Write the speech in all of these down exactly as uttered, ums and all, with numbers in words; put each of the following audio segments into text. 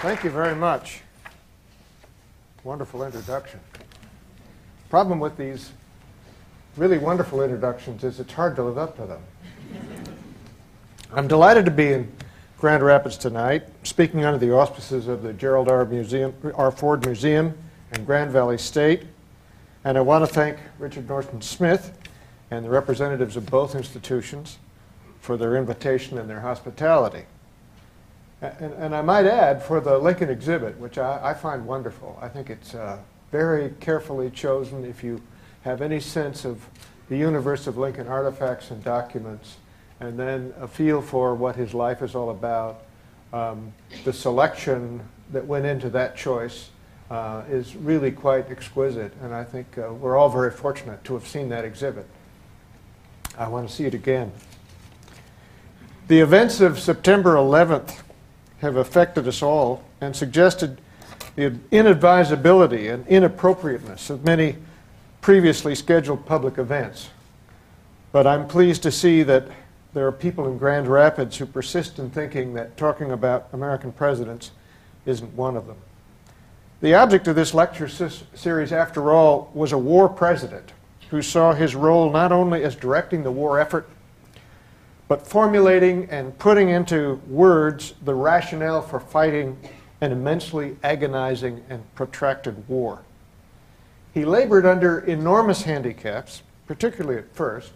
Thank you very much. Wonderful introduction. Problem with these really wonderful introductions is it's hard to live up to them. I'm delighted to be in Grand Rapids tonight, speaking under the auspices of the Gerald R. Museum, R. Ford Museum and Grand Valley State. And I want to thank Richard Norton Smith and the representatives of both institutions for their invitation and their hospitality. And, and I might add, for the Lincoln exhibit, which I, I find wonderful. I think it's uh, very carefully chosen. If you have any sense of the universe of Lincoln artifacts and documents, and then a feel for what his life is all about, um, the selection that went into that choice uh, is really quite exquisite. And I think uh, we're all very fortunate to have seen that exhibit. I want to see it again. The events of September eleventh have affected us all and suggested the inadvisability and inappropriateness of many previously scheduled public events. But I'm pleased to see that there are people in Grand Rapids who persist in thinking that talking about American presidents isn't one of them. The object of this lecture series, after all, was a war president who saw his role not only as directing the war effort, but formulating and putting into words the rationale for fighting an immensely agonizing and protracted war. He labored under enormous handicaps, particularly at first,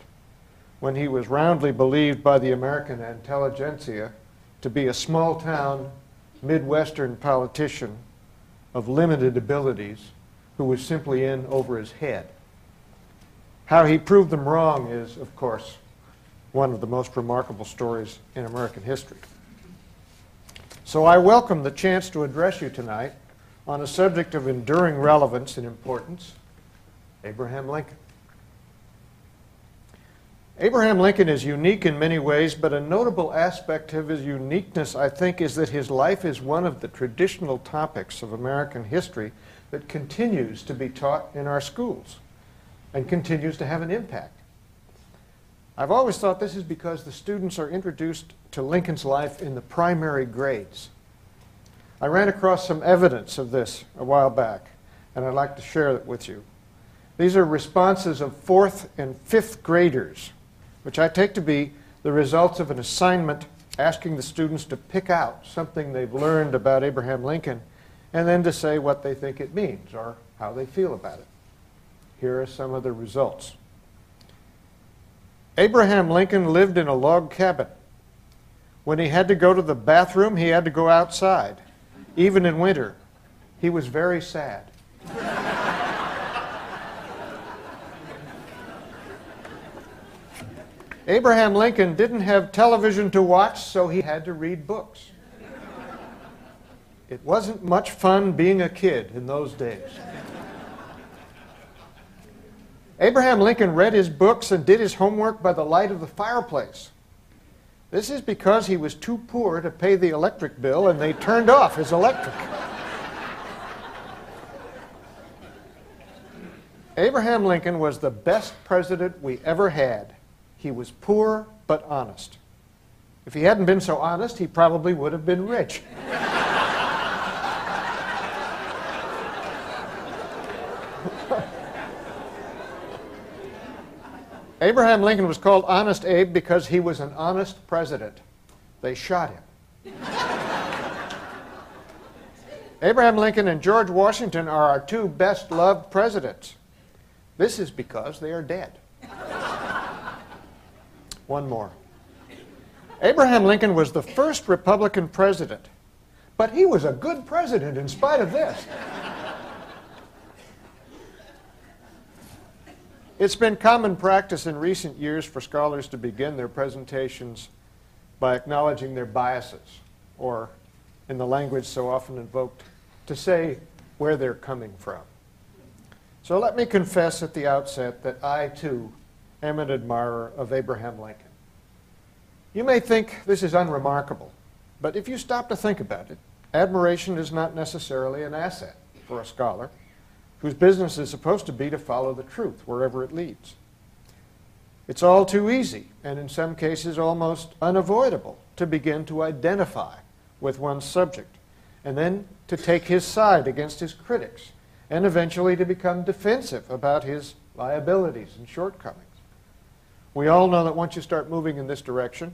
when he was roundly believed by the American intelligentsia to be a small-town, Midwestern politician of limited abilities who was simply in over his head. How he proved them wrong is, of course, one of the most remarkable stories in American history. So I welcome the chance to address you tonight on a subject of enduring relevance and importance, Abraham Lincoln. Abraham Lincoln is unique in many ways, but a notable aspect of his uniqueness, I think, is that his life is one of the traditional topics of American history that continues to be taught in our schools and continues to have an impact. I've always thought this is because the students are introduced to Lincoln's life in the primary grades. I ran across some evidence of this a while back, and I'd like to share it with you. These are responses of fourth and fifth graders, which I take to be the results of an assignment asking the students to pick out something they've learned about Abraham Lincoln and then to say what they think it means or how they feel about it. Here are some of the results. Abraham Lincoln lived in a log cabin. When he had to go to the bathroom, he had to go outside, even in winter. He was very sad. Abraham Lincoln didn't have television to watch, so he had to read books. It wasn't much fun being a kid in those days. Abraham Lincoln read his books and did his homework by the light of the fireplace. This is because he was too poor to pay the electric bill and they turned off his electric. Abraham Lincoln was the best president we ever had. He was poor but honest. If he hadn't been so honest, he probably would have been rich. Abraham Lincoln was called Honest Abe because he was an honest president. They shot him. Abraham Lincoln and George Washington are our two best-loved presidents. This is because they are dead. One more. Abraham Lincoln was the first Republican president, but he was a good president in spite of this. It's been common practice in recent years for scholars to begin their presentations by acknowledging their biases, or, in the language so often invoked, to say where they're coming from. So let me confess at the outset that I, too, am an admirer of Abraham Lincoln. You may think this is unremarkable, but if you stop to think about it, admiration is not necessarily an asset for a scholar whose business is supposed to be to follow the truth wherever it leads. It's all too easy, and in some cases almost unavoidable, to begin to identify with one's subject and then to take his side against his critics, and eventually to become defensive about his liabilities and shortcomings. We all know that once you start moving in this direction,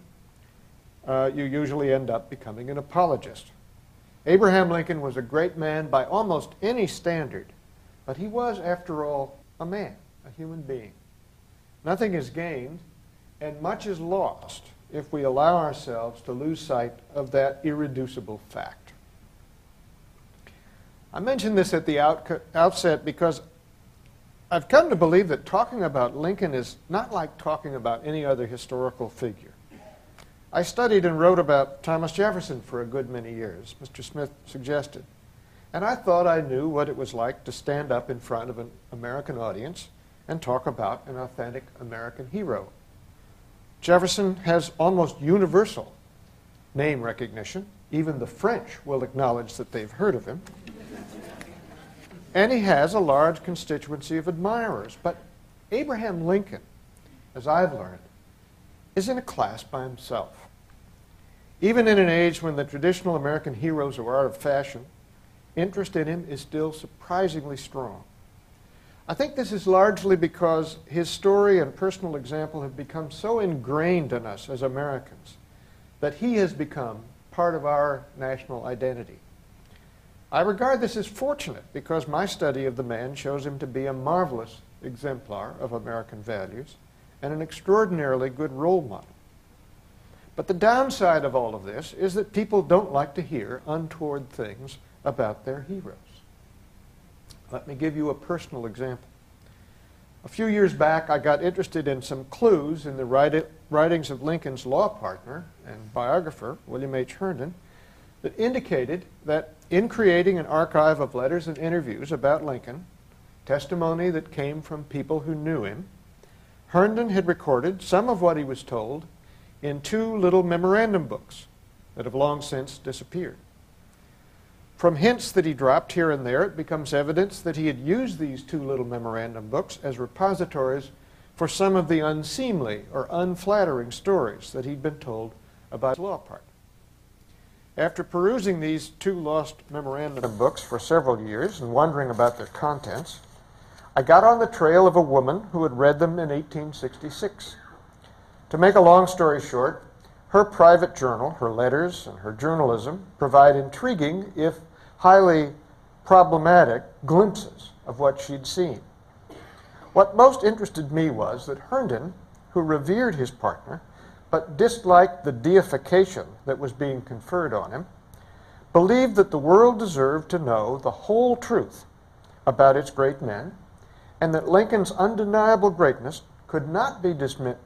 uh, you usually end up becoming an apologist. Abraham Lincoln was a great man by almost any standard, but he was, after all, a man, a human being. Nothing is gained, and much is lost if we allow ourselves to lose sight of that irreducible fact. I mentioned this at the out outset because I've come to believe that talking about Lincoln is not like talking about any other historical figure. I studied and wrote about Thomas Jefferson for a good many years, Mister Smith suggested, and I thought I knew what it was like to stand up in front of an American audience and talk about an authentic American hero. Jefferson has almost universal name recognition. Even the French will acknowledge that they've heard of him. And he has a large constituency of admirers. But Abraham Lincoln, as I've learned, is in a class by himself. Even in an age when the traditional American heroes of art of fashion, interest in him is still surprisingly strong. I think this is largely because his story and personal example have become so ingrained in us as Americans that he has become part of our national identity. I regard this as fortunate because my study of the man shows him to be a marvelous exemplar of American values and an extraordinarily good role model. But the downside of all of this is that people don't like to hear untoward things about their heroes. Let me give you a personal example. A few years back, I got interested in some clues in the writings of Lincoln's law partner and biographer, William H. Herndon, that indicated that in creating an archive of letters and interviews about Lincoln, testimony that came from people who knew him, Herndon had recorded some of what he was told in two little memorandum books that have long since disappeared. From hints that he dropped here and there, it becomes evidence that he had used these two little memorandum books as repositories for some of the unseemly or unflattering stories that he'd been told about his law partner. After perusing these two lost memorandum books for several years and wondering about their contents, I got on the trail of a woman who had read them in eighteen sixty-six. To make a long story short, her private journal, her letters, and her journalism provide intriguing, if highly problematic, glimpses of what she'd seen. What most interested me was that Herndon, who revered his partner, but disliked the deification that was being conferred on him, believed that the world deserved to know the whole truth about its great men, and that Lincoln's undeniable greatness could not be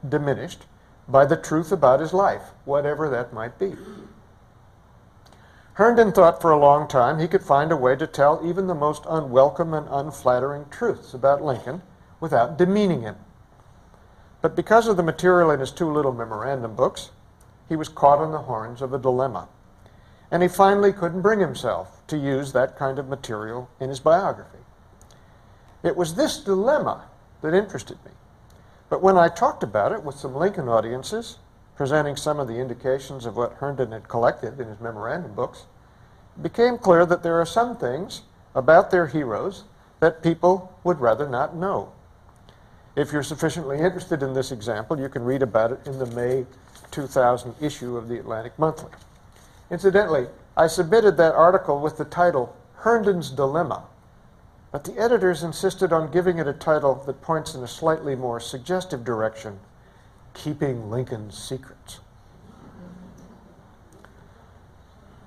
diminished by the truth about his life, whatever that might be. Herndon thought for a long time he could find a way to tell even the most unwelcome and unflattering truths about Lincoln without demeaning him. But because of the material in his two little memorandum books, he was caught on the horns of a dilemma, and he finally couldn't bring himself to use that kind of material in his biography. It was this dilemma that interested me. But when I talked about it with some Lincoln audiences, presenting some of the indications of what Herndon had collected in his memorandum books, it became clear that there are some things about their heroes that people would rather not know. If you're sufficiently interested in this example, you can read about it in the May two thousand issue of the Atlantic Monthly. Incidentally, I submitted that article with the title, Herndon's Dilemma, but the editors insisted on giving it a title that points in a slightly more suggestive direction, Keeping Lincoln's Secrets.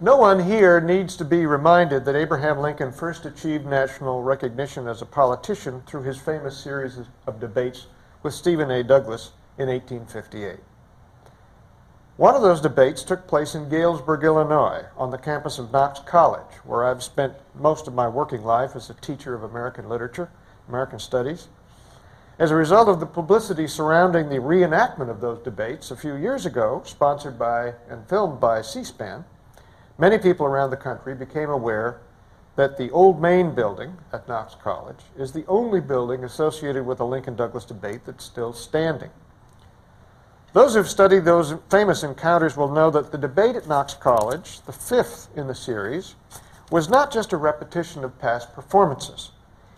No one here needs to be reminded that Abraham Lincoln first achieved national recognition as a politician through his famous series of debates with Stephen A. Douglas in eighteen fifty-eight. One of those debates took place in Galesburg, Illinois, on the campus of Knox College, where I've spent most of my working life as a teacher of American literature, American studies. As a result of the publicity surrounding the reenactment of those debates a few years ago, sponsored by and filmed by C-SPAN, many people around the country became aware that the Old Main building at Knox College is the only building associated with a Lincoln-Douglas debate that's still standing. Those who've studied those famous encounters will know that the debate at Knox College, the fifth in the series, was not just a repetition of past performances.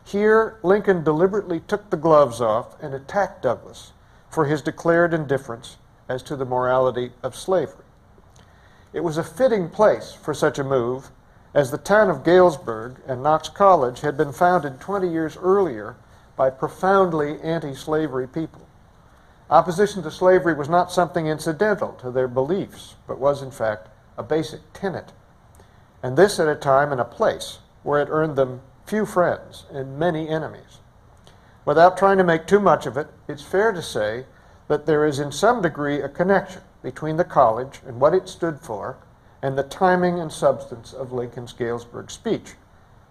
Here, Lincoln deliberately took the gloves off and attacked Douglas for his declared indifference as to the morality of slavery. It was a fitting place for such a move, as the town of Galesburg and Knox College had been founded twenty years earlier by profoundly anti-slavery people. Opposition to slavery was not something incidental to their beliefs, but was, in fact, a basic tenet. And this at a time and a place where it earned them few friends and many enemies. Without trying to make too much of it, it's fair to say that there is in some degree a connection between the college and what it stood for and the timing and substance of Lincoln's Galesburg speech,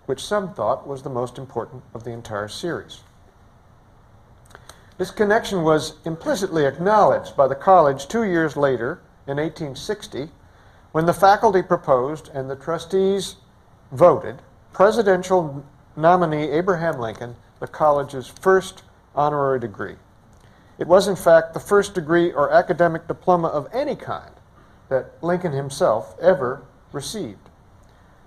which some thought was the most important of the entire series. This connection was implicitly acknowledged by the college two years later, in eighteen sixty, when the faculty proposed and the trustees voted presidential nominee Abraham Lincoln the college's first honorary degree. It was, in fact, the first degree or academic diploma of any kind that Lincoln himself ever received.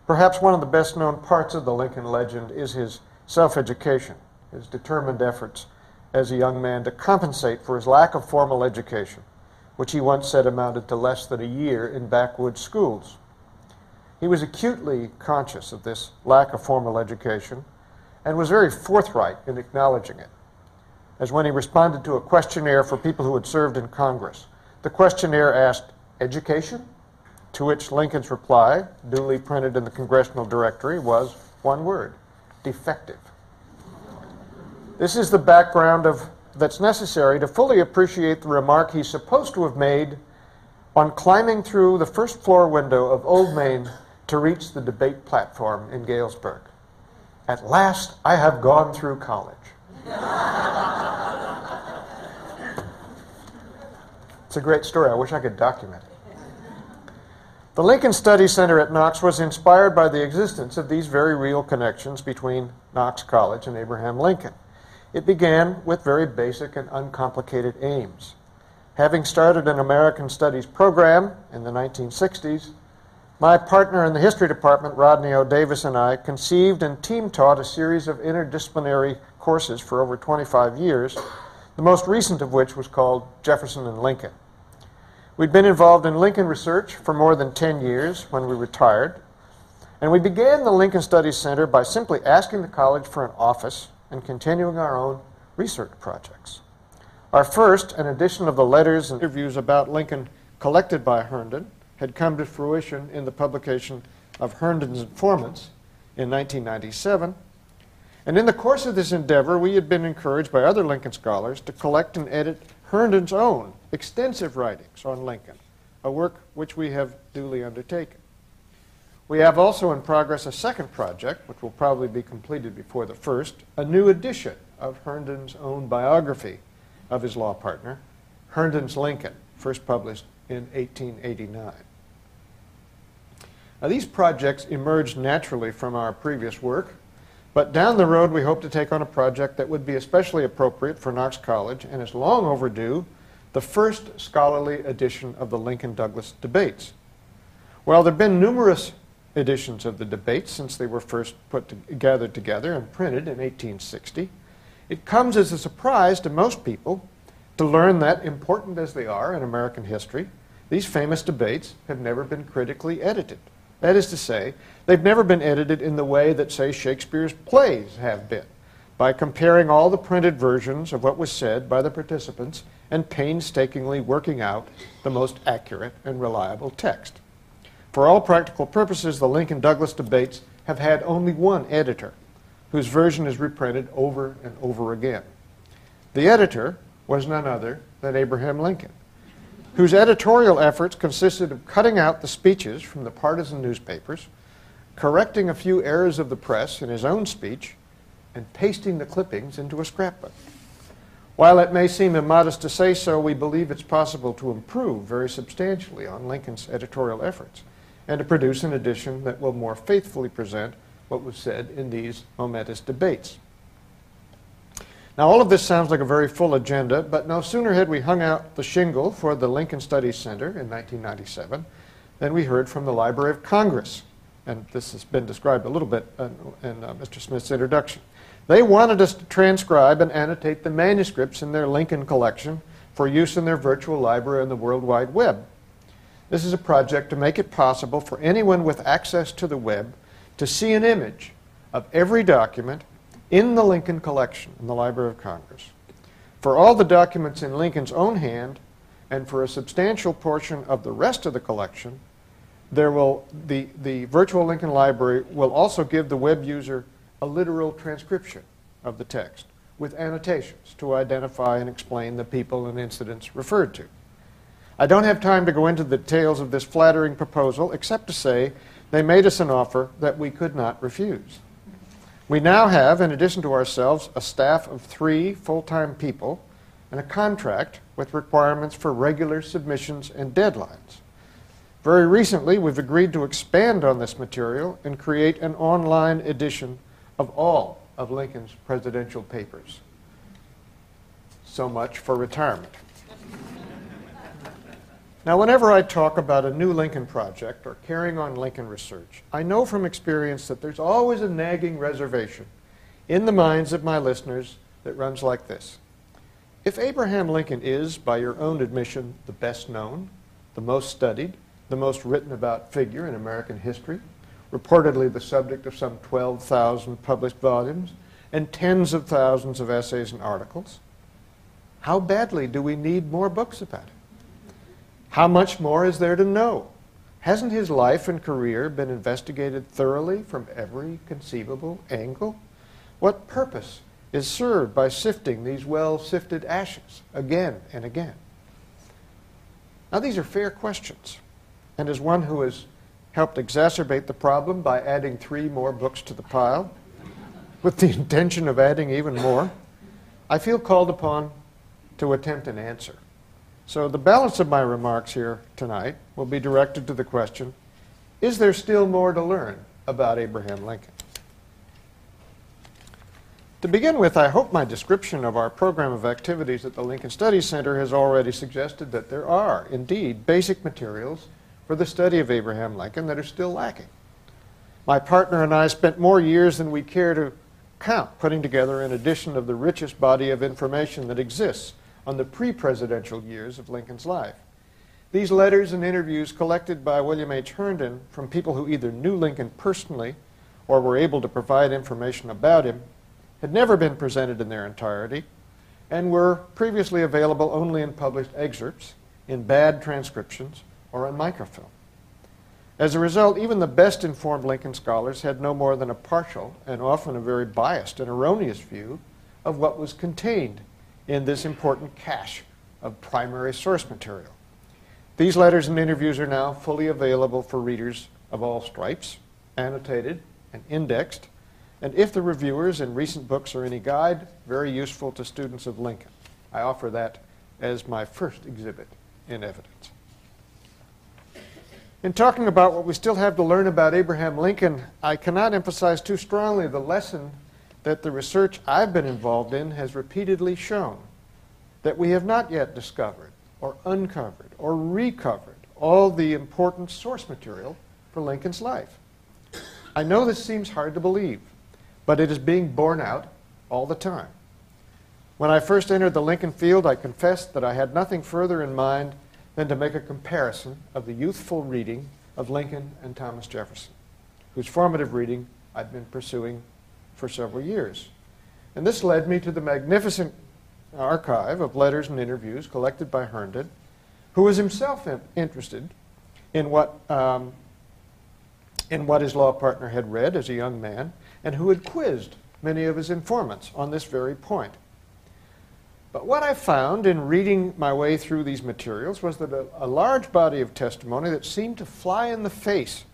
Perhaps one of the best-known parts of the Lincoln legend is his self-education, his determined efforts as a young man to compensate for his lack of formal education, which he once said amounted to less than a year in backwoods schools. He was acutely conscious of this lack of formal education and was very forthright in acknowledging it, as when he responded to a questionnaire for people who had served in Congress. The questionnaire asked, "Education?" To which Lincoln's reply, duly printed in the Congressional Directory, was one word: defective. This is the background of that's necessary to fully appreciate the remark he's supposed to have made on climbing through the first floor window of Old Main to reach the debate platform in Galesburg. "At last I have gone through college." It's a great story. I wish I could document it. The Lincoln Studies Center at Knox was inspired by the existence of these very real connections between Knox College and Abraham Lincoln. It began with very basic and uncomplicated aims. Having started an American Studies program in the nineteen sixties, my partner in the history department, Rodney O. Davis, and I conceived and team-taught a series of interdisciplinary courses for over twenty-five years, the most recent of which was called Jefferson and Lincoln. We'd been involved in Lincoln research for more than ten years when we retired, and we began the Lincoln Studies Center by simply asking the college for an office and continuing our own research projects. Our first, an edition of the letters and interviews about Lincoln collected by Herndon, had come to fruition in the publication of Herndon's Informants in nineteen ninety-seven. And in the course of this endeavor, we had been encouraged by other Lincoln scholars to collect and edit Herndon's own extensive writings on Lincoln, a work which we have duly undertaken. We have also in progress a second project, which will probably be completed before the first, a new edition of Herndon's own biography of his law partner, Herndon's Lincoln, first published in eighteen eighty-nine. Now, these projects emerged naturally from our previous work, but down the road we hope to take on a project that would be especially appropriate for Knox College and is long overdue, the first scholarly edition of the Lincoln-Douglas debates. Well, there have been numerous editions of the debates since they were first put to, gathered together and printed in eighteen sixty, it comes as a surprise to most people to learn that, important as they are in American history, these famous debates have never been critically edited. That is to say, they've never been edited in the way that, say, Shakespeare's plays have been, by comparing all the printed versions of what was said by the participants and painstakingly working out the most accurate and reliable text. For all practical purposes, the Lincoln-Douglas debates have had only one editor, whose version is reprinted over and over again. The editor was none other than Abraham Lincoln, whose editorial efforts consisted of cutting out the speeches from the partisan newspapers, correcting a few errors of the press in his own speech, and pasting the clippings into a scrapbook. While it may seem immodest to say so, we believe it's possible to improve very substantially on Lincoln's editorial efforts, and to produce an edition that will more faithfully present what was said in these momentous debates. Now, all of this sounds like a very full agenda, but no sooner had we hung out the shingle for the Lincoln Studies Center in nineteen ninety-seven than we heard from the Library of Congress and this has been described a little bit in, in uh, Mister Smith's introduction. They wanted us to transcribe and annotate the manuscripts in their Lincoln collection for use in their virtual library on the World Wide Web. This is a project to make it possible for anyone with access to the web to see an image of every document in the Lincoln collection in the Library of Congress, for all the documents in Lincoln's own hand, and for a substantial portion of the rest of the collection. There will, the, the virtual Lincoln Library will also give the web user a literal transcription of the text with annotations to identify and explain the people and incidents referred to. I don't have time to go into the details of this flattering proposal, except to say they made us an offer that we could not refuse. We now have, in addition to ourselves, a staff of three full-time people and a contract with requirements for regular submissions and deadlines. Very recently, we've agreed to expand on this material and create an online edition of all of Lincoln's presidential papers. So much for retirement. Now, whenever I talk about a new Lincoln project or carrying on Lincoln research, I know from experience that there's always a nagging reservation in the minds of my listeners that runs like this. If Abraham Lincoln is, by your own admission, the best known, the most studied, the most written about figure in American history, reportedly the subject of some twelve thousand published volumes and tens of thousands of essays and articles, how badly do we need more books about it? How much more is there to know? Hasn't his life and career been investigated thoroughly from every conceivable angle? What purpose is served by sifting these well-sifted ashes again and again? Now, these are fair questions, and as one who has helped exacerbate the problem by adding three more books to the pile, with the intention of adding even more, I feel called upon to attempt an answer. So the balance of my remarks here tonight will be directed to the question, is there still more to learn about Abraham Lincoln? To begin with, I hope my description of our program of activities at the Lincoln Studies Center has already suggested that there are, indeed, basic materials for the study of Abraham Lincoln that are still lacking. My partner and I spent more years than we care to count putting together an edition of the richest body of information that exists on the pre-presidential years of Lincoln's life. These letters and interviews collected by William H. Herndon from people who either knew Lincoln personally or were able to provide information about him had never been presented in their entirety and were previously available only in published excerpts, in bad transcriptions, or on microfilm. As a result, even the best-informed Lincoln scholars had no more than a partial and often a very biased and erroneous view of what was contained in this important cache of primary source material. These letters and interviews are now fully available for readers of all stripes, annotated and indexed, and if the reviewers and recent books are any guide, very useful to students of Lincoln. I offer that as my first exhibit in evidence. In talking about what we still have to learn about Abraham Lincoln, I cannot emphasize too strongly the lesson that the research I've been involved in has repeatedly shown, that we have not yet discovered or uncovered or recovered all the important source material for Lincoln's life. I know this seems hard to believe, but it is being borne out all the time. When I first entered the Lincoln field, I confessed that I had nothing further in mind than to make a comparison of the youthful reading of Lincoln and Thomas Jefferson, whose formative reading I'd been pursuing for several years. And this led me to the magnificent archive of letters and interviews collected by Herndon, who was himself in interested in what, um, in what his law partner had read as a young man, and who had quizzed many of his informants on this very point. But what I found in reading my way through these materials was that a, a large body of testimony that seemed to fly in the face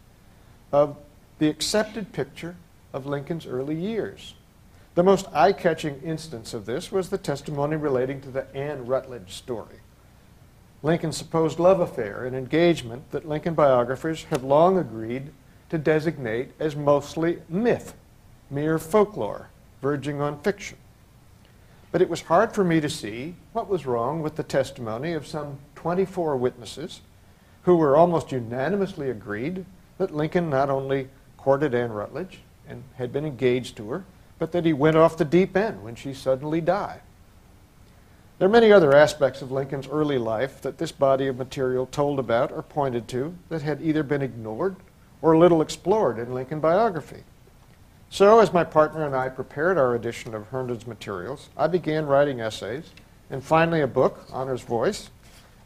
of the accepted picture of Lincoln's early years. The most eye-catching instance of this was the testimony relating to the Anne Rutledge story, Lincoln's supposed love affair and engagement that Lincoln biographers have long agreed to designate as mostly myth, mere folklore, verging on fiction. But it was hard for me to see what was wrong with the testimony of some twenty-four witnesses who were almost unanimously agreed that Lincoln not only courted Anne Rutledge and had been engaged to her, but that he went off the deep end when she suddenly died. There are many other aspects of Lincoln's early life that this body of material told about or pointed to that had either been ignored or little explored in Lincoln biography. So, as my partner and I prepared our edition of Herndon's materials, I began writing essays, and finally a book, Honor's Voice,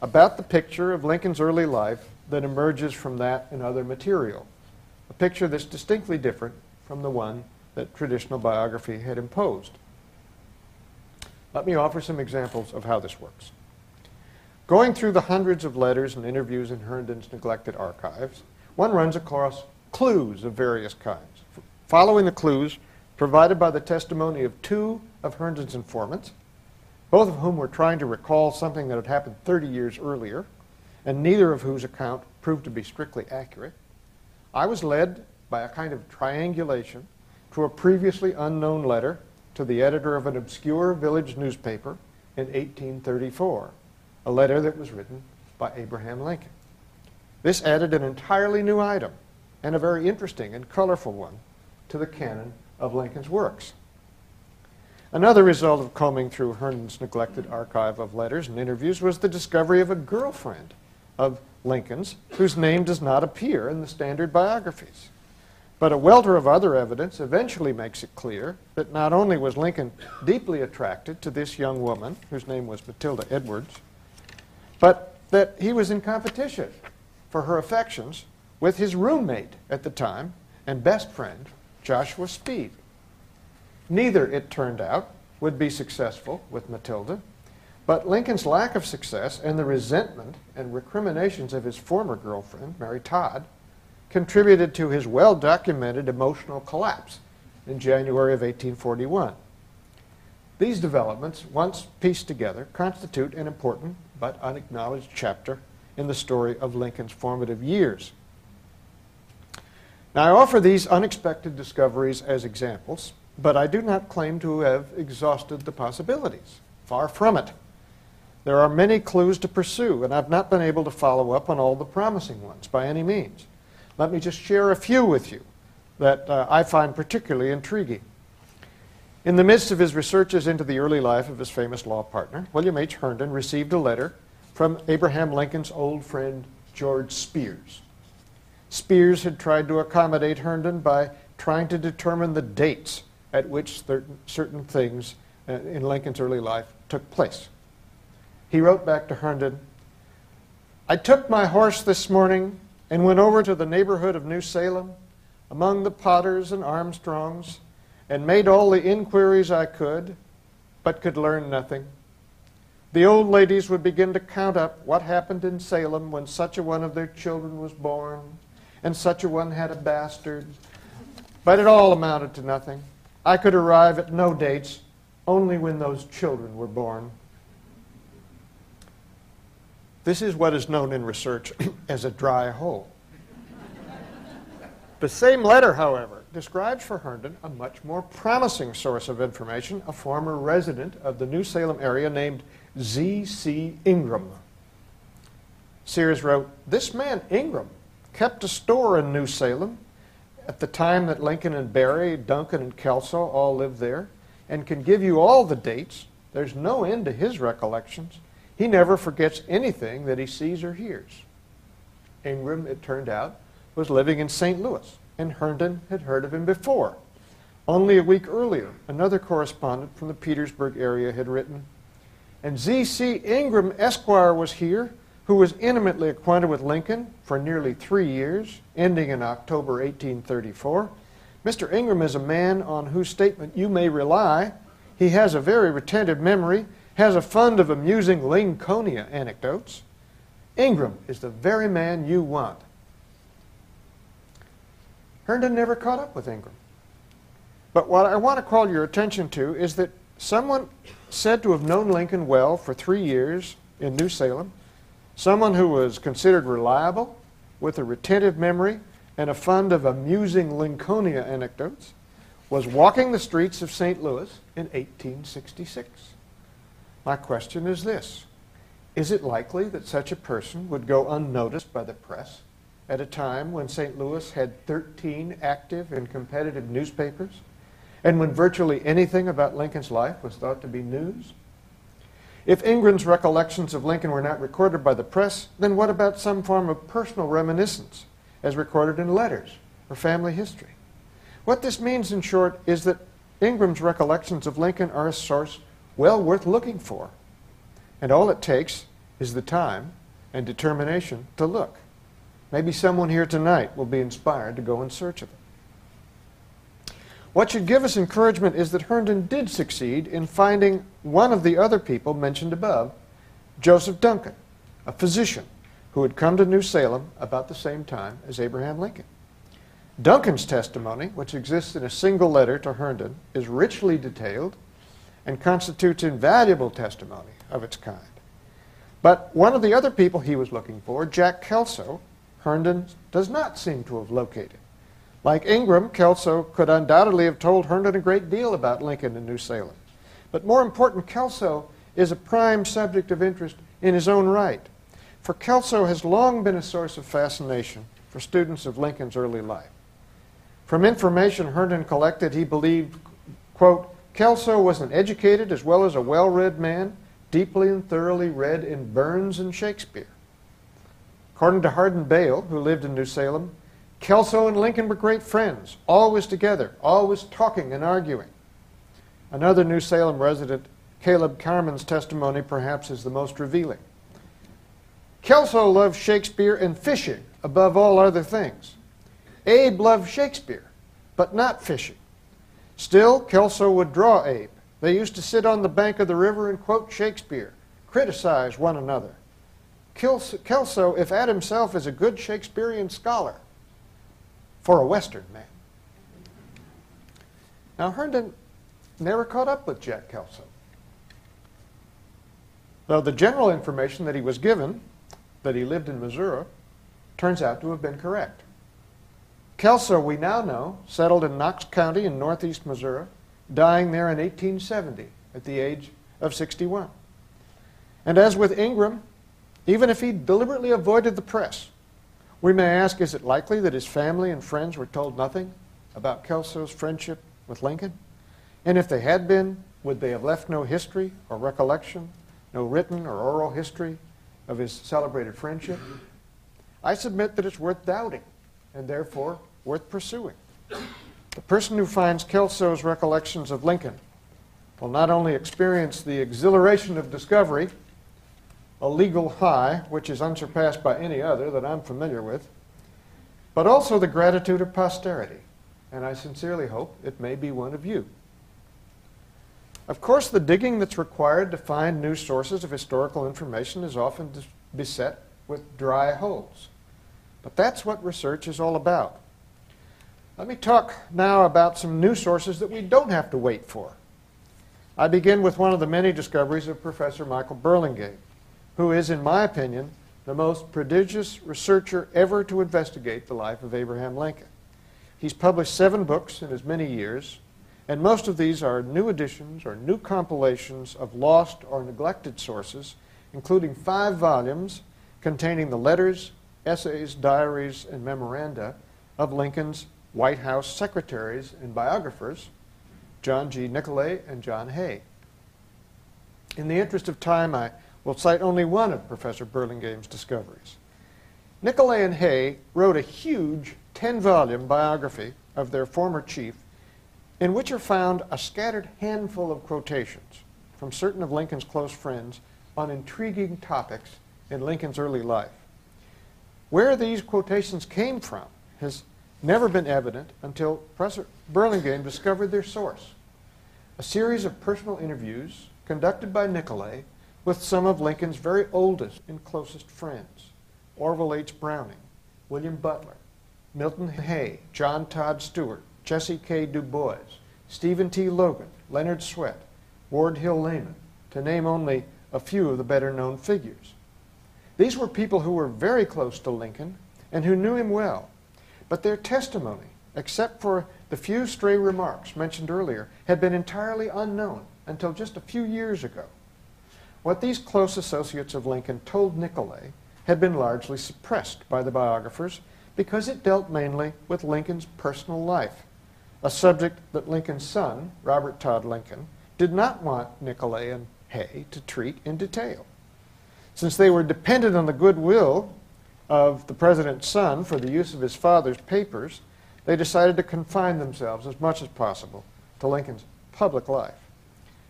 about the picture of Lincoln's early life that emerges from that and other material, a picture that's distinctly different from the one that traditional biography had imposed. Let me offer some examples of how this works. Going through the hundreds of letters and interviews in Herndon's neglected archives, one runs across clues of various kinds, following the clues provided by the testimony of two of Herndon's informants, both of whom were trying to recall something that had happened thirty years earlier, and neither of whose account proved to be strictly accurate. I was led by a kind of triangulation to a previously unknown letter to the editor of an obscure village newspaper in eighteen thirty-four, a letter that was written by Abraham Lincoln. This added an entirely new item, and a very interesting and colorful one, to the canon of Lincoln's works. Another result of combing through Herndon's neglected archive of letters and interviews was the discovery of a girlfriend of Lincoln's, whose name does not appear in the standard biographies. But a welter of other evidence eventually makes it clear that not only was Lincoln deeply attracted to this young woman, whose name was Matilda Edwards, but that he was in competition for her affections with his roommate at the time and best friend, Joshua Speed. Neither, it turned out, would be successful with Matilda, but Lincoln's lack of success and the resentment and recriminations of his former girlfriend, Mary Todd, contributed to his well-documented emotional collapse in January of eighteen forty-one. These developments, once pieced together, constitute an important but unacknowledged chapter in the story of Lincoln's formative years. Now, I offer these unexpected discoveries as examples, but I do not claim to have exhausted the possibilities. Far from it. There are many clues to pursue, and I've not been able to follow up on all the promising ones by any means. Let me just share a few with you that uh, I find particularly intriguing. In the midst of his researches into the early life of his famous law partner, William H. Herndon received a letter from Abraham Lincoln's old friend, George Spears. Spears had tried to accommodate Herndon by trying to determine the dates at which certain things uh, in Lincoln's early life took place. He wrote back to Herndon, "I took my horse this morning and went over to the neighborhood of New Salem, among the Potters and Armstrongs, and made all the inquiries I could, but could learn nothing. The old ladies would begin to count up what happened in Salem when such a one of their children was born, and such a one had a bastard, but it all amounted to nothing. I could arrive at no dates, only when those children were born." This is what is known in research as a dry hole. The same letter, however, describes for Herndon a much more promising source of information, a former resident of the New Salem area named Z C Ingram. Sears wrote, "This man, Ingram, kept a store in New Salem at the time that Lincoln and Berry, Duncan and Kelso all lived there, and can give you all the dates. There's no end to his recollections. He never forgets anything that he sees or hears." Ingram, it turned out, was living in Saint Louis, and Herndon had heard of him before. Only a week earlier, another correspondent from the Petersburg area had written, "And Z C Ingram, Esquire, was here, who was intimately acquainted with Lincoln for nearly three years, ending in October eighteen thirty-four. Mister Ingram is a man on whose statement you may rely. He has a very retentive memory, has a fund of amusing Lincolnia anecdotes. Ingram is the very man you want." Herndon never caught up with Ingram. But what I want to call your attention to is that someone said to have known Lincoln well for three years in New Salem, someone who was considered reliable, with a retentive memory, and a fund of amusing Lincolnia anecdotes, was walking the streets of Saint Louis in eighteen sixty-six. My question is this: is it likely that such a person would go unnoticed by the press at a time when Saint Louis had thirteen active and competitive newspapers, and when virtually anything about Lincoln's life was thought to be news? If Ingram's recollections of Lincoln were not recorded by the press, then what about some form of personal reminiscence, as recorded in letters or family history? What this means, in short, is that Ingram's recollections of Lincoln are a source well worth looking for, and all it takes is the time and determination to look. Maybe someone here tonight will be inspired to go in search of it. What should give us encouragement is that Herndon did succeed in finding one of the other people mentioned above, Joseph Duncan, a physician who had come to New Salem about the same time as Abraham Lincoln. Duncan's testimony, which exists in a single letter to Herndon, is richly detailed and constitutes invaluable testimony of its kind. But one of the other people he was looking for, Jack Kelso, Herndon does not seem to have located. Like Ingram, Kelso could undoubtedly have told Herndon a great deal about Lincoln and New Salem. But more important, Kelso is a prime subject of interest in his own right, for Kelso has long been a source of fascination for students of Lincoln's early life. From information Herndon collected, he believed, quote, Kelso was an educated as well as a well-read man, deeply and thoroughly read in Burns and Shakespeare. According to Hardin Bale, who lived in New Salem, Kelso and Lincoln were great friends, always together, always talking and arguing. Another New Salem resident, Caleb Carman's testimony perhaps is the most revealing. Kelso loved Shakespeare and fishing above all other things. Abe loved Shakespeare, but not fishing. Still, Kelso would draw Abe. They used to sit on the bank of the river and quote Shakespeare, criticize one another. Kelso, if at himself, is a good Shakespearean scholar, for a Western man. Now, Herndon never caught up with Jack Kelso, though the general information that he was given, that he lived in Missouri, turns out to have been correct. Kelso, we now know, settled in Knox County in northeast Missouri, dying there in eighteen seventy at the age of sixty-one. And as with Ingram, even if he deliberately avoided the press, we may ask, is it likely that his family and friends were told nothing about Kelso's friendship with Lincoln? And if they had been, would they have left no history or recollection, no written or oral history of his celebrated friendship? I submit that it's worth doubting, and therefore worth pursuing. The person who finds Kelso's recollections of Lincoln will not only experience the exhilaration of discovery, a legal high, which is unsurpassed by any other that I'm familiar with, but also the gratitude of posterity, and I sincerely hope it may be one of you. Of course, the digging that's required to find new sources of historical information is often beset with dry holes, but that's what research is all about. Let me talk now about some new sources that we don't have to wait for. I begin with one of the many discoveries of Professor Michael Burlingame, who is, in my opinion, the most prodigious researcher ever to investigate the life of Abraham Lincoln. He's published seven books in as many years, and most of these are new editions or new compilations of lost or neglected sources, including five volumes containing the letters, essays, diaries, and memoranda of Lincoln's White House secretaries and biographers, John G. Nicolay and John Hay. In the interest of time, I We'll cite only one of Professor Burlingame's discoveries. Nicolay and Hay wrote a huge ten-volume biography of their former chief, in which are found a scattered handful of quotations from certain of Lincoln's close friends on intriguing topics in Lincoln's early life. Where these quotations came from has never been evident until Professor Burlingame discovered their source, a series of personal interviews conducted by Nicolay with some of Lincoln's very oldest and closest friends, Orville H. Browning, William Butler, Milton Hay, John Todd Stewart, Jesse K. Du Bois, Stephen T. Logan, Leonard Sweat, Ward Hill Lamon, to name only a few of the better-known figures. These were people who were very close to Lincoln and who knew him well, but their testimony, except for the few stray remarks mentioned earlier, had been entirely unknown until just a few years ago. What these close associates of Lincoln told Nicolay had been largely suppressed by the biographers because it dealt mainly with Lincoln's personal life, a subject that Lincoln's son, Robert Todd Lincoln, did not want Nicolay and Hay to treat in detail. Since they were dependent on the goodwill of the president's son for the use of his father's papers, they decided to confine themselves as much as possible to Lincoln's public life.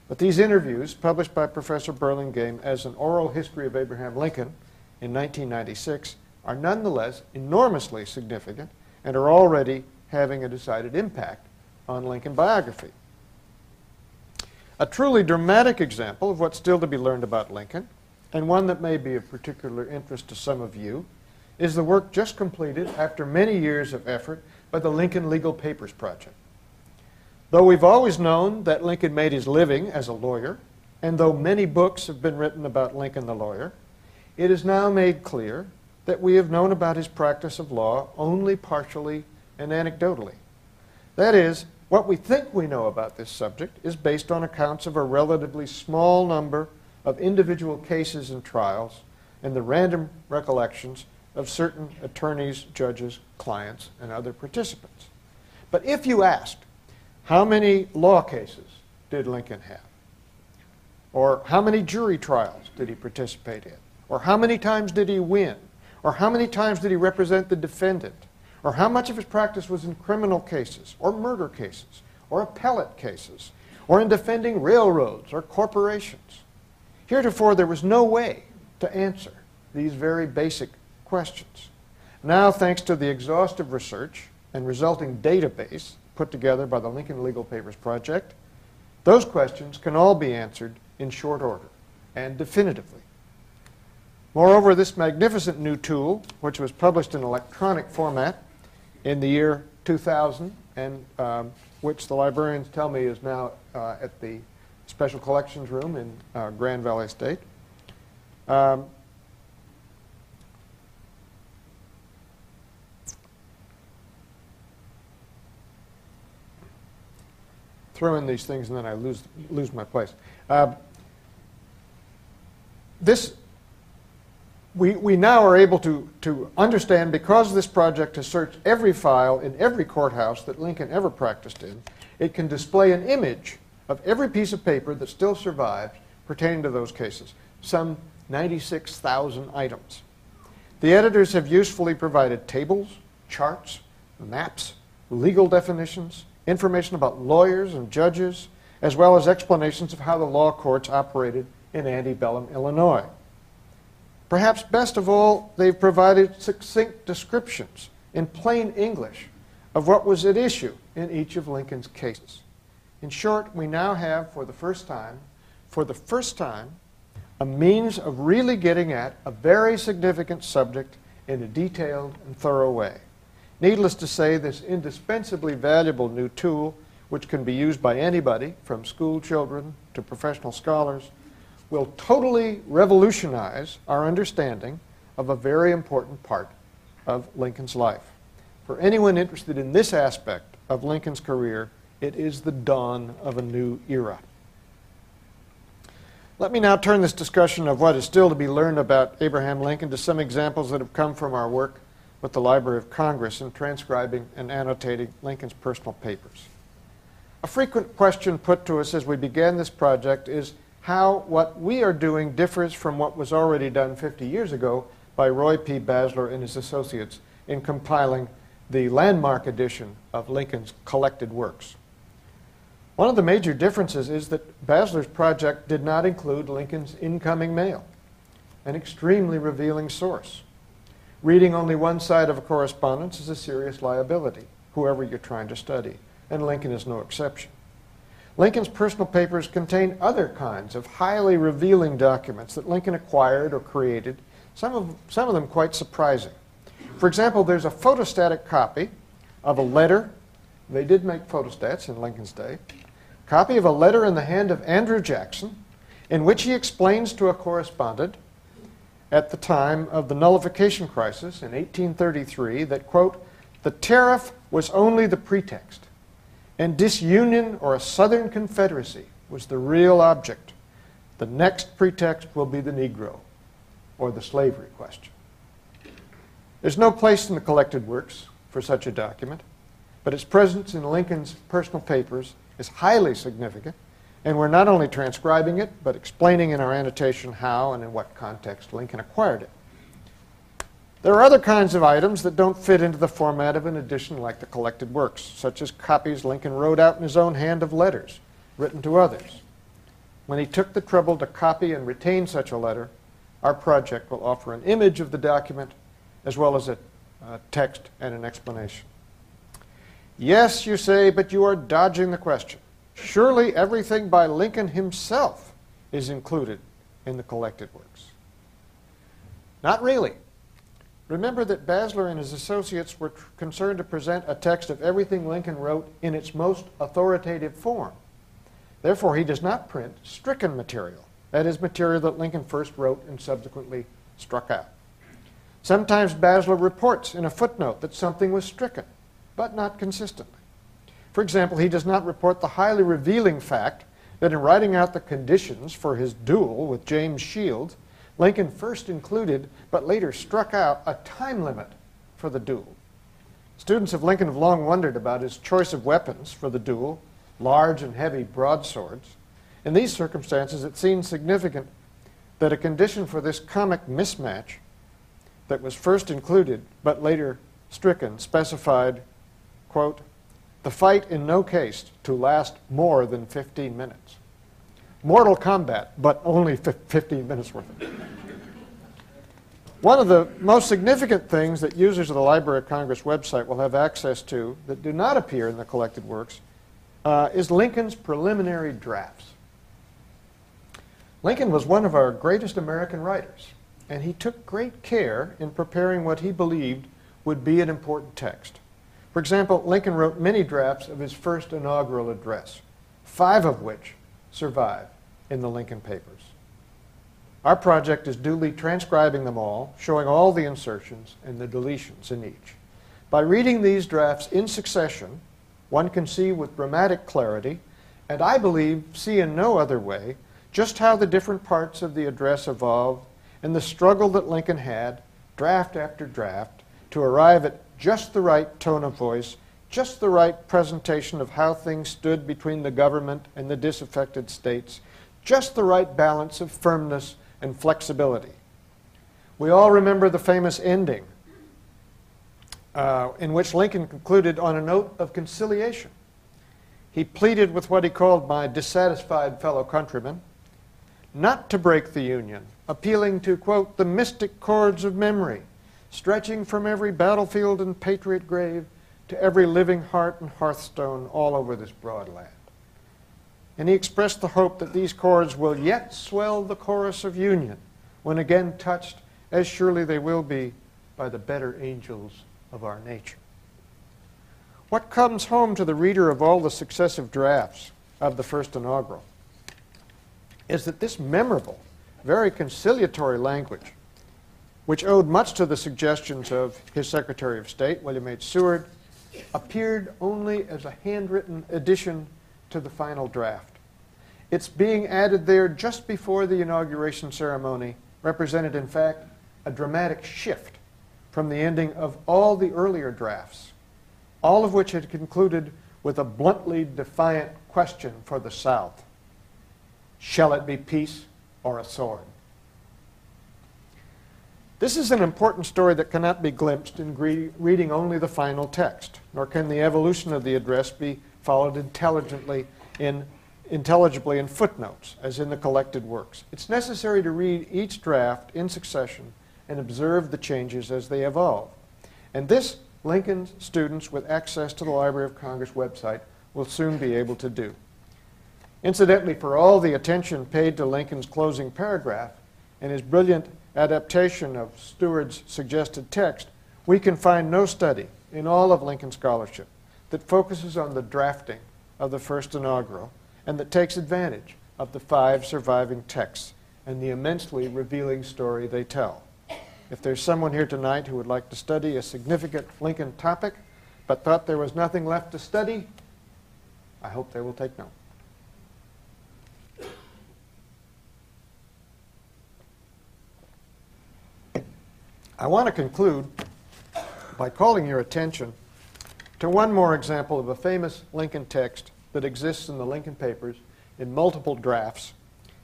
But these interviews, published by Professor Burlingame as an oral history of Abraham Lincoln in nineteen ninety-six, are nonetheless enormously significant and are already having a decided impact on Lincoln biography. A truly dramatic example of what's still to be learned about Lincoln, and one that may be of particular interest to some of you, is the work just completed after many years of effort by the Lincoln Legal Papers Project. Though we've always known that Lincoln made his living as a lawyer, and though many books have been written about Lincoln the lawyer, it is now made clear that we have known about his practice of law only partially and anecdotally. That is, what we think we know about this subject is based on accounts of a relatively small number of individual cases and trials and the random recollections of certain attorneys, judges, clients, and other participants. But if you asked, how many law cases did Lincoln have? Or how many jury trials did he participate in? Or how many times did he win? Or how many times did he represent the defendant? Or how much of his practice was in criminal cases, or murder cases, or appellate cases, or in defending railroads or corporations? Heretofore, there was no way to answer these very basic questions. Now, thanks to the exhaustive research and resulting database put together by the Lincoln Legal Papers Project, those questions can all be answered in short order and definitively. Moreover, this magnificent new tool, which was published in electronic format in the year two thousand, and um, which the librarians tell me is now uh, at the Special Collections Room in uh, Grand Valley State, um, throw in these things and then I lose, lose my place. Uh, this, we, we now are able to, to understand, because this project has searched every file in every courthouse that Lincoln ever practiced in, it can display an image of every piece of paper that still survived pertaining to those cases, some ninety-six thousand items. The editors have usefully provided tables, charts, maps, legal definitions, information about lawyers and judges, as well as explanations of how the law courts operated in antebellum Illinois. Perhaps best of all, they've provided succinct descriptions in plain English of what was at issue in each of Lincoln's cases. In short, we now have, for the first time, for the first time, a means of really getting at a very significant subject in a detailed and thorough way. Needless to say, this indispensably valuable new tool, which can be used by anybody, from school children to professional scholars, will totally revolutionize our understanding of a very important part of Lincoln's life. For anyone interested in this aspect of Lincoln's career, it is the dawn of a new era. Let me now turn this discussion of what is still to be learned about Abraham Lincoln to some examples that have come from our work with the Library of Congress in transcribing and annotating Lincoln's personal papers. A frequent question put to us as we began this project is how what we are doing differs from what was already done fifty years ago by Roy P. Basler and his associates in compiling the landmark edition of Lincoln's collected works. One of the major differences is that Basler's project did not include Lincoln's incoming mail, an extremely revealing source. Reading only one side of a correspondence is a serious liability, whoever you're trying to study, and Lincoln is no exception. Lincoln's personal papers contain other kinds of highly revealing documents that Lincoln acquired or created, some of, some of them quite surprising. For example, there's a photostatic copy of a letter — they did make photostats in Lincoln's day — copy of a letter in the hand of Andrew Jackson, in which he explains to a correspondent at the time of the nullification crisis in eighteen thirty-three that, quote, "the tariff was only the pretext, and disunion or a Southern Confederacy was the real object. The next pretext will be the Negro, or the slavery question." There's no place in the collected works for such a document, but its presence in Lincoln's personal papers is highly significant, and we're not only transcribing it, but explaining in our annotation how and in what context Lincoln acquired it. There are other kinds of items that don't fit into the format of an edition like the collected works, such as copies Lincoln wrote out in his own hand of letters written to others. When he took the trouble to copy and retain such a letter, our project will offer an image of the document as well as a uh, text and an explanation. Yes, you say, but you are dodging the question. Surely everything by Lincoln himself is included in the collected works. Not really. Remember that Basler and his associates were concerned to present a text of everything Lincoln wrote in its most authoritative form. Therefore, he does not print stricken material, that is, material that Lincoln first wrote and subsequently struck out. Sometimes Basler reports in a footnote that something was stricken, but not consistently. For example, he does not report the highly revealing fact that in writing out the conditions for his duel with James Shields, Lincoln first included, but later struck out, a time limit for the duel. Students of Lincoln have long wondered about his choice of weapons for the duel, large and heavy broadswords. In these circumstances, it seems significant that a condition for this comic mismatch that was first included, but later stricken, specified, quote, "the fight in no case to last more than fifteen minutes. Mortal combat, but only fifteen minutes worth of it. One of the most significant things that users of the Library of Congress website will have access to that do not appear in the collected works uh, is Lincoln's preliminary drafts. Lincoln was one of our greatest American writers, and he took great care in preparing what he believed would be an important text. For example, Lincoln wrote many drafts of his first inaugural address, five of which survive in the Lincoln Papers. Our project is duly transcribing them all, showing all the insertions and the deletions in each. By reading these drafts in succession, one can see with dramatic clarity, and I believe see in no other way, just how the different parts of the address evolved and the struggle that Lincoln had, draft after draft, to arrive at just the right tone of voice, just the right presentation of how things stood between the government and the disaffected states, just the right balance of firmness and flexibility. We all remember the famous ending uh, in which Lincoln concluded on a note of conciliation. He pleaded with what he called my dissatisfied fellow countrymen not to break the Union, appealing to, quote, the mystic chords of memory, stretching from every battlefield and patriot grave to every living heart and hearthstone all over this broad land. And he expressed the hope that these chords will yet swell the chorus of union when again touched, as surely they will be, by the better angels of our nature. What comes home to the reader of all the successive drafts of the first inaugural is that this memorable, very conciliatory language, which owed much to the suggestions of his Secretary of State, William H. Seward, appeared only as a handwritten addition to the final draft. It's being added there just before the inauguration ceremony represented, in fact, a dramatic shift from the ending of all the earlier drafts, all of which had concluded with a bluntly defiant question for the South. Shall it be peace or a sword? This is an important story that cannot be glimpsed in reading only the final text, nor can the evolution of the address be followed intelligently in, intelligibly in footnotes, as in the collected works. It's necessary to read each draft in succession and observe the changes as they evolve. And this, Lincoln's students with access to the Library of Congress website will soon be able to do. Incidentally, for all the attention paid to Lincoln's closing paragraph and his brilliant adaptation of Seward's suggested text, we can find no study in all of Lincoln scholarship that focuses on the drafting of the first inaugural and that takes advantage of the five surviving texts and the immensely revealing story they tell. If there's someone here tonight who would like to study a significant Lincoln topic but thought there was nothing left to study, I hope they will take note. I want to conclude by calling your attention to one more example of a famous Lincoln text that exists in the Lincoln Papers in multiple drafts,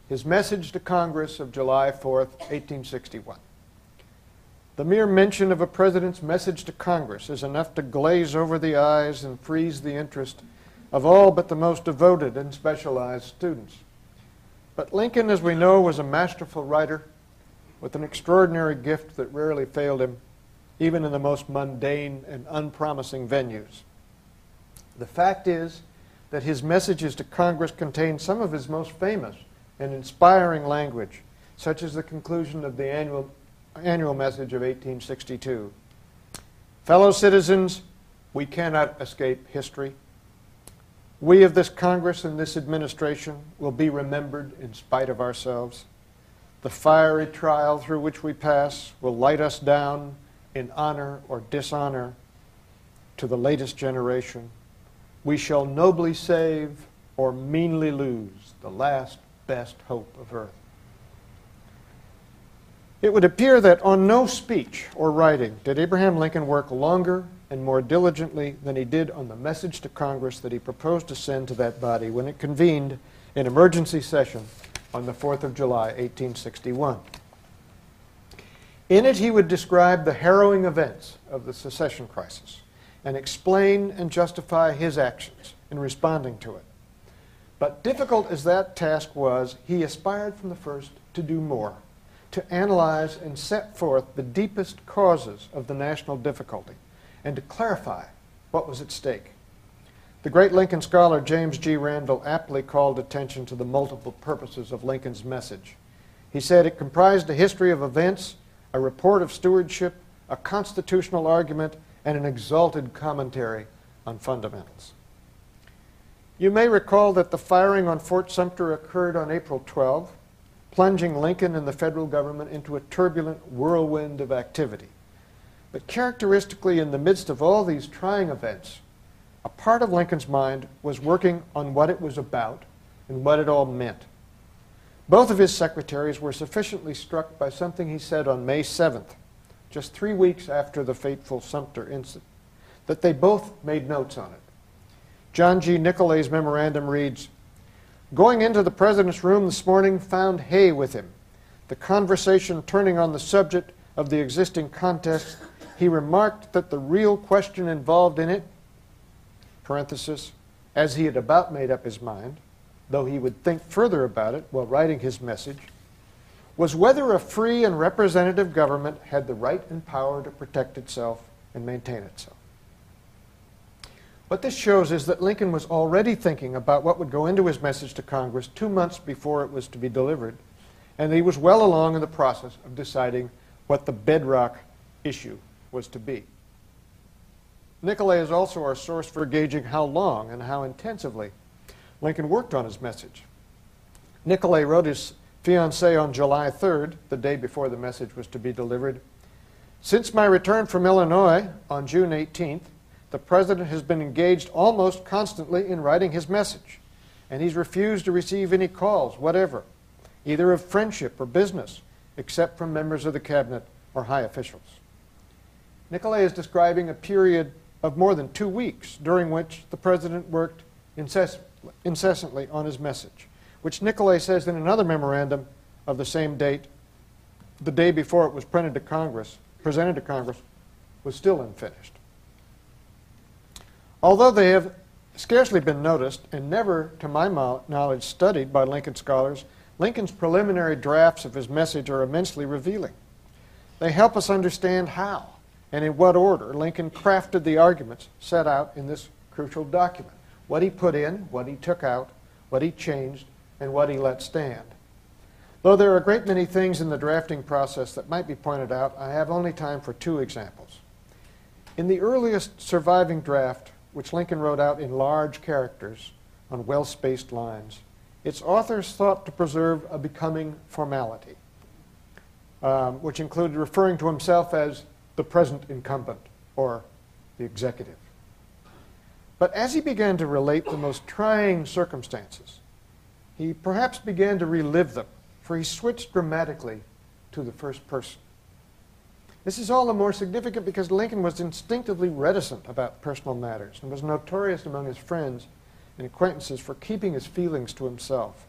his message to Congress of July fourth, eighteen sixty-one. The mere mention of a president's message to Congress is enough to glaze over the eyes and freeze the interest of all but the most devoted and specialized students. But Lincoln, as we know, was a masterful writer with an extraordinary gift that rarely failed him, even in the most mundane and unpromising venues. The fact is that his messages to Congress contain some of his most famous and inspiring language, such as the conclusion of the annual, annual message of eighteen sixty-two. Fellow citizens, we cannot escape history. We of this Congress and this administration will be remembered in spite of ourselves. The fiery trial through which we pass will light us down in honor or dishonor to the latest generation. We shall nobly save or meanly lose the last best hope of earth. It would appear that on no speech or writing did Abraham Lincoln work longer and more diligently than he did on the message to Congress that he proposed to send to that body when it convened in emergency session on the fourth of July, eighteen sixty-one. In it, he would describe the harrowing events of the secession crisis and explain and justify his actions in responding to it. But difficult as that task was, he aspired from the first to do more, to analyze and set forth the deepest causes of the national difficulty, and to clarify what was at stake. The great Lincoln scholar James G. Randall aptly called attention to the multiple purposes of Lincoln's message. He said it comprised a history of events, a report of stewardship, a constitutional argument, and an exalted commentary on fundamentals. You may recall that the firing on Fort Sumter occurred on April twelfth, plunging Lincoln and the federal government into a turbulent whirlwind of activity. But characteristically, in the midst of all these trying events, a part of Lincoln's mind was working on what it was about and what it all meant. Both of his secretaries were sufficiently struck by something he said on May seventh, just three weeks after the fateful Sumter incident, that they both made notes on it. John G. Nicolay's memorandum reads, "Going into the President's room this morning, found Hay with him. The conversation turning on the subject of the existing contest, he remarked that the real question involved in it, parenthesis, as he had about made up his mind, though he would think further about it while writing his message, was whether a free and representative government had the right and power to protect itself and maintain itself." What this shows is that Lincoln was already thinking about what would go into his message to Congress two months before it was to be delivered, and he was well along in the process of deciding what the bedrock issue was to be. Nicolay is also our source for gauging how long and how intensively Lincoln worked on his message. Nicolay wrote his fiancée on July third, the day before the message was to be delivered, "Since my return from Illinois on June eighteenth, the President has been engaged almost constantly in writing his message, and he's refused to receive any calls whatever, either of friendship or business, except from members of the Cabinet or high officials." Nicolay is describing a period of more than two weeks during which the President worked incessantly, incessantly on his message, which Nicolay says in another memorandum of the same date, the day before it was printed to Congress, presented to Congress, was still unfinished. Although they have scarcely been noticed and never, to my knowledge, studied by Lincoln scholars, Lincoln's preliminary drafts of his message are immensely revealing. They help us understand how and in what order Lincoln crafted the arguments set out in this crucial document, what he put in, what he took out, what he changed, and what he let stand. Though there are a great many things in the drafting process that might be pointed out, I have only time for two examples. In the earliest surviving draft, which Lincoln wrote out in large characters on well-spaced lines, its authors thought to preserve a becoming formality, um, which included referring to himself as the present incumbent or the executive. But as he began to relate the most trying circumstances, he perhaps began to relive them, for he switched dramatically to the first person. This is all the more significant because Lincoln was instinctively reticent about personal matters and was notorious among his friends and acquaintances for keeping his feelings to himself.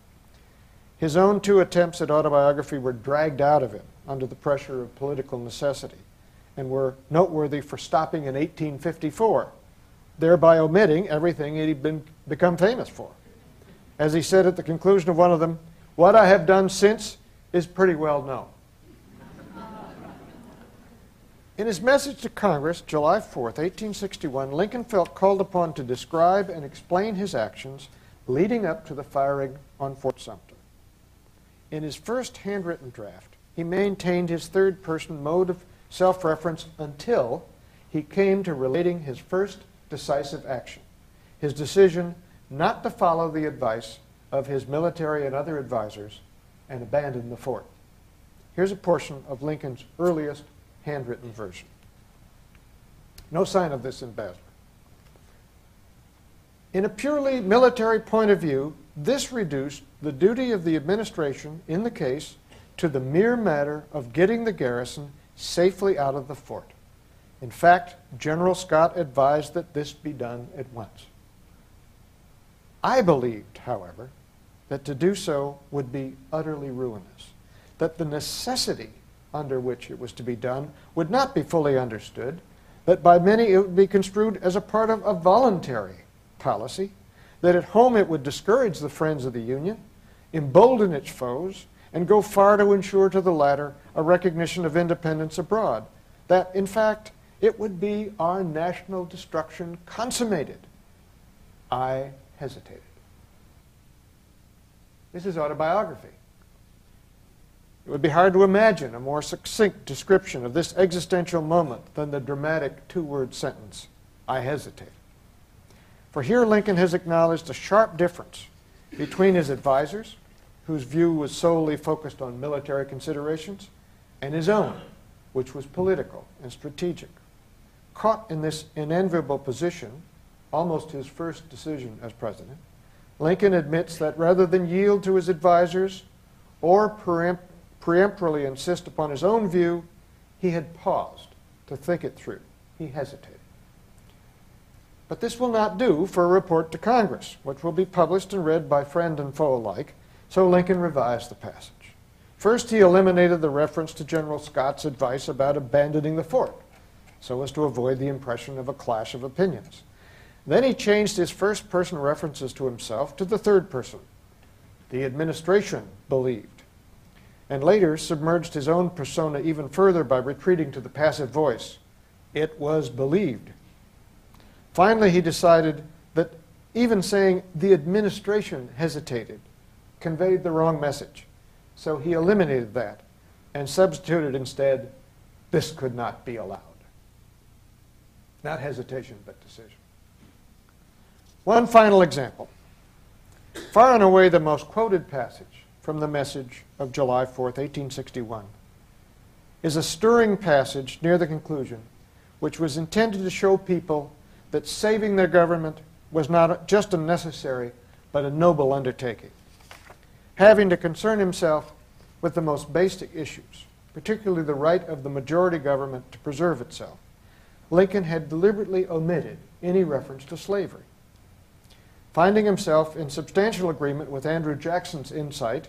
His own two attempts at autobiography were dragged out of him under the pressure of political necessity and were noteworthy for stopping in eighteen fifty-four, thereby omitting everything he'd been, become famous for. As he said at the conclusion of one of them, "What I have done since is pretty well known." In his message to Congress, July fourth, eighteen sixty-one, Lincoln felt called upon to describe and explain his actions leading up to the firing on Fort Sumter. In his first handwritten draft, he maintained his third-person mode of self-reference until he came to relating his first decisive action, his decision not to follow the advice of his military and other advisors and abandon the fort. Here's a portion of Lincoln's earliest handwritten version. No sign of this in Basler. In a purely military point of view, this reduced the duty of the administration in the case to the mere matter of getting the garrison safely out of the fort. In fact, General Scott advised that this be done at once. I believed, however, that to do so would be utterly ruinous, that the necessity under which it was to be done would not be fully understood, that by many it would be construed as a part of a voluntary policy, that at home it would discourage the friends of the Union, embolden its foes, and go far to ensure to the latter a recognition of independence abroad, that, in fact, it would be our national destruction consummated. I hesitated. This is autobiography. It would be hard to imagine a more succinct description of this existential moment than the dramatic two-word sentence, I hesitated. For here Lincoln has acknowledged a sharp difference between his advisors, whose view was solely focused on military considerations, and his own, which was political and strategic. Caught in this unenviable position, almost his first decision as president, Lincoln admits that rather than yield to his advisors or preempt peremptorily insist upon his own view, he had paused to think it through. He hesitated. But this will not do for a report to Congress, which will be published and read by friend and foe alike, so Lincoln revised the passage. First, he eliminated the reference to General Scott's advice about abandoning the fort, so as to avoid the impression of a clash of opinions. Then he changed his first-person references to himself to the third person. The administration believed, and later submerged his own persona even further by retreating to the passive voice. It was believed. Finally, he decided that even saying the administration hesitated conveyed the wrong message. So he eliminated that and substituted instead, this could not be allowed. Not hesitation, but decision. One final example. Far and away the most quoted passage from the message of July fourth, eighteen sixty-one, is a stirring passage near the conclusion, which was intended to show people that saving their government was not just a necessary, but a noble undertaking, having to concern himself with the most basic issues, particularly the right of the majority government to preserve itself. Lincoln had deliberately omitted any reference to slavery. Finding himself in substantial agreement with Andrew Jackson's insight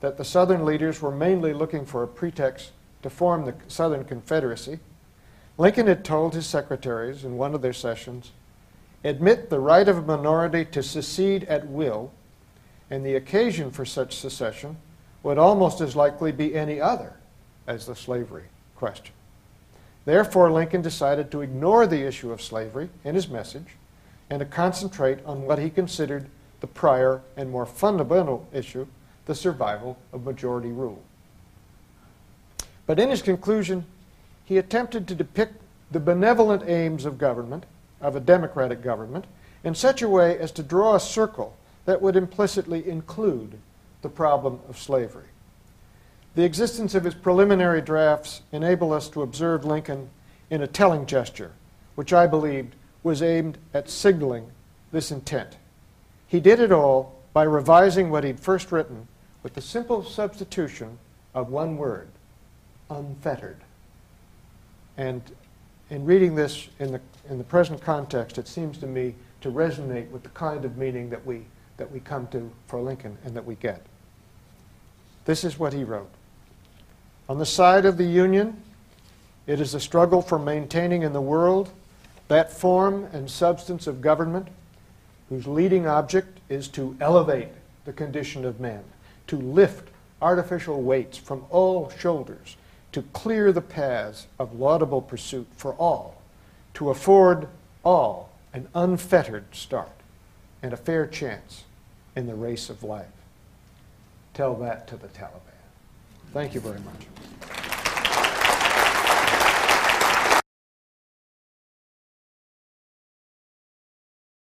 that the Southern leaders were mainly looking for a pretext to form the Southern Confederacy, Lincoln had told his secretaries in one of their sessions, admit the right of a minority to secede at will, and the occasion for such secession would almost as likely be any other as the slavery question. Therefore, Lincoln decided to ignore the issue of slavery in his message and to concentrate on what he considered the prior and more fundamental issue, the survival of majority rule. But in his conclusion, he attempted to depict the benevolent aims of government, of a democratic government, in such a way as to draw a circle that would implicitly include the problem of slavery. The existence of his preliminary drafts enable us to observe Lincoln in a telling gesture, which I believed was aimed at signaling this intent. He did it all by revising what he'd first written with the simple substitution of one word, unfettered. And in reading this in the, in the present context, it seems to me to resonate with the kind of meaning that we, that we come to for Lincoln and that we get. This is what he wrote. On the side of the Union, it is a struggle for maintaining in the world that form and substance of government whose leading object is to elevate the condition of man, to lift artificial weights from all shoulders, to clear the paths of laudable pursuit for all, to afford all an unfettered start and a fair chance in the race of life. Tell that to the Taliban. Thank you very much.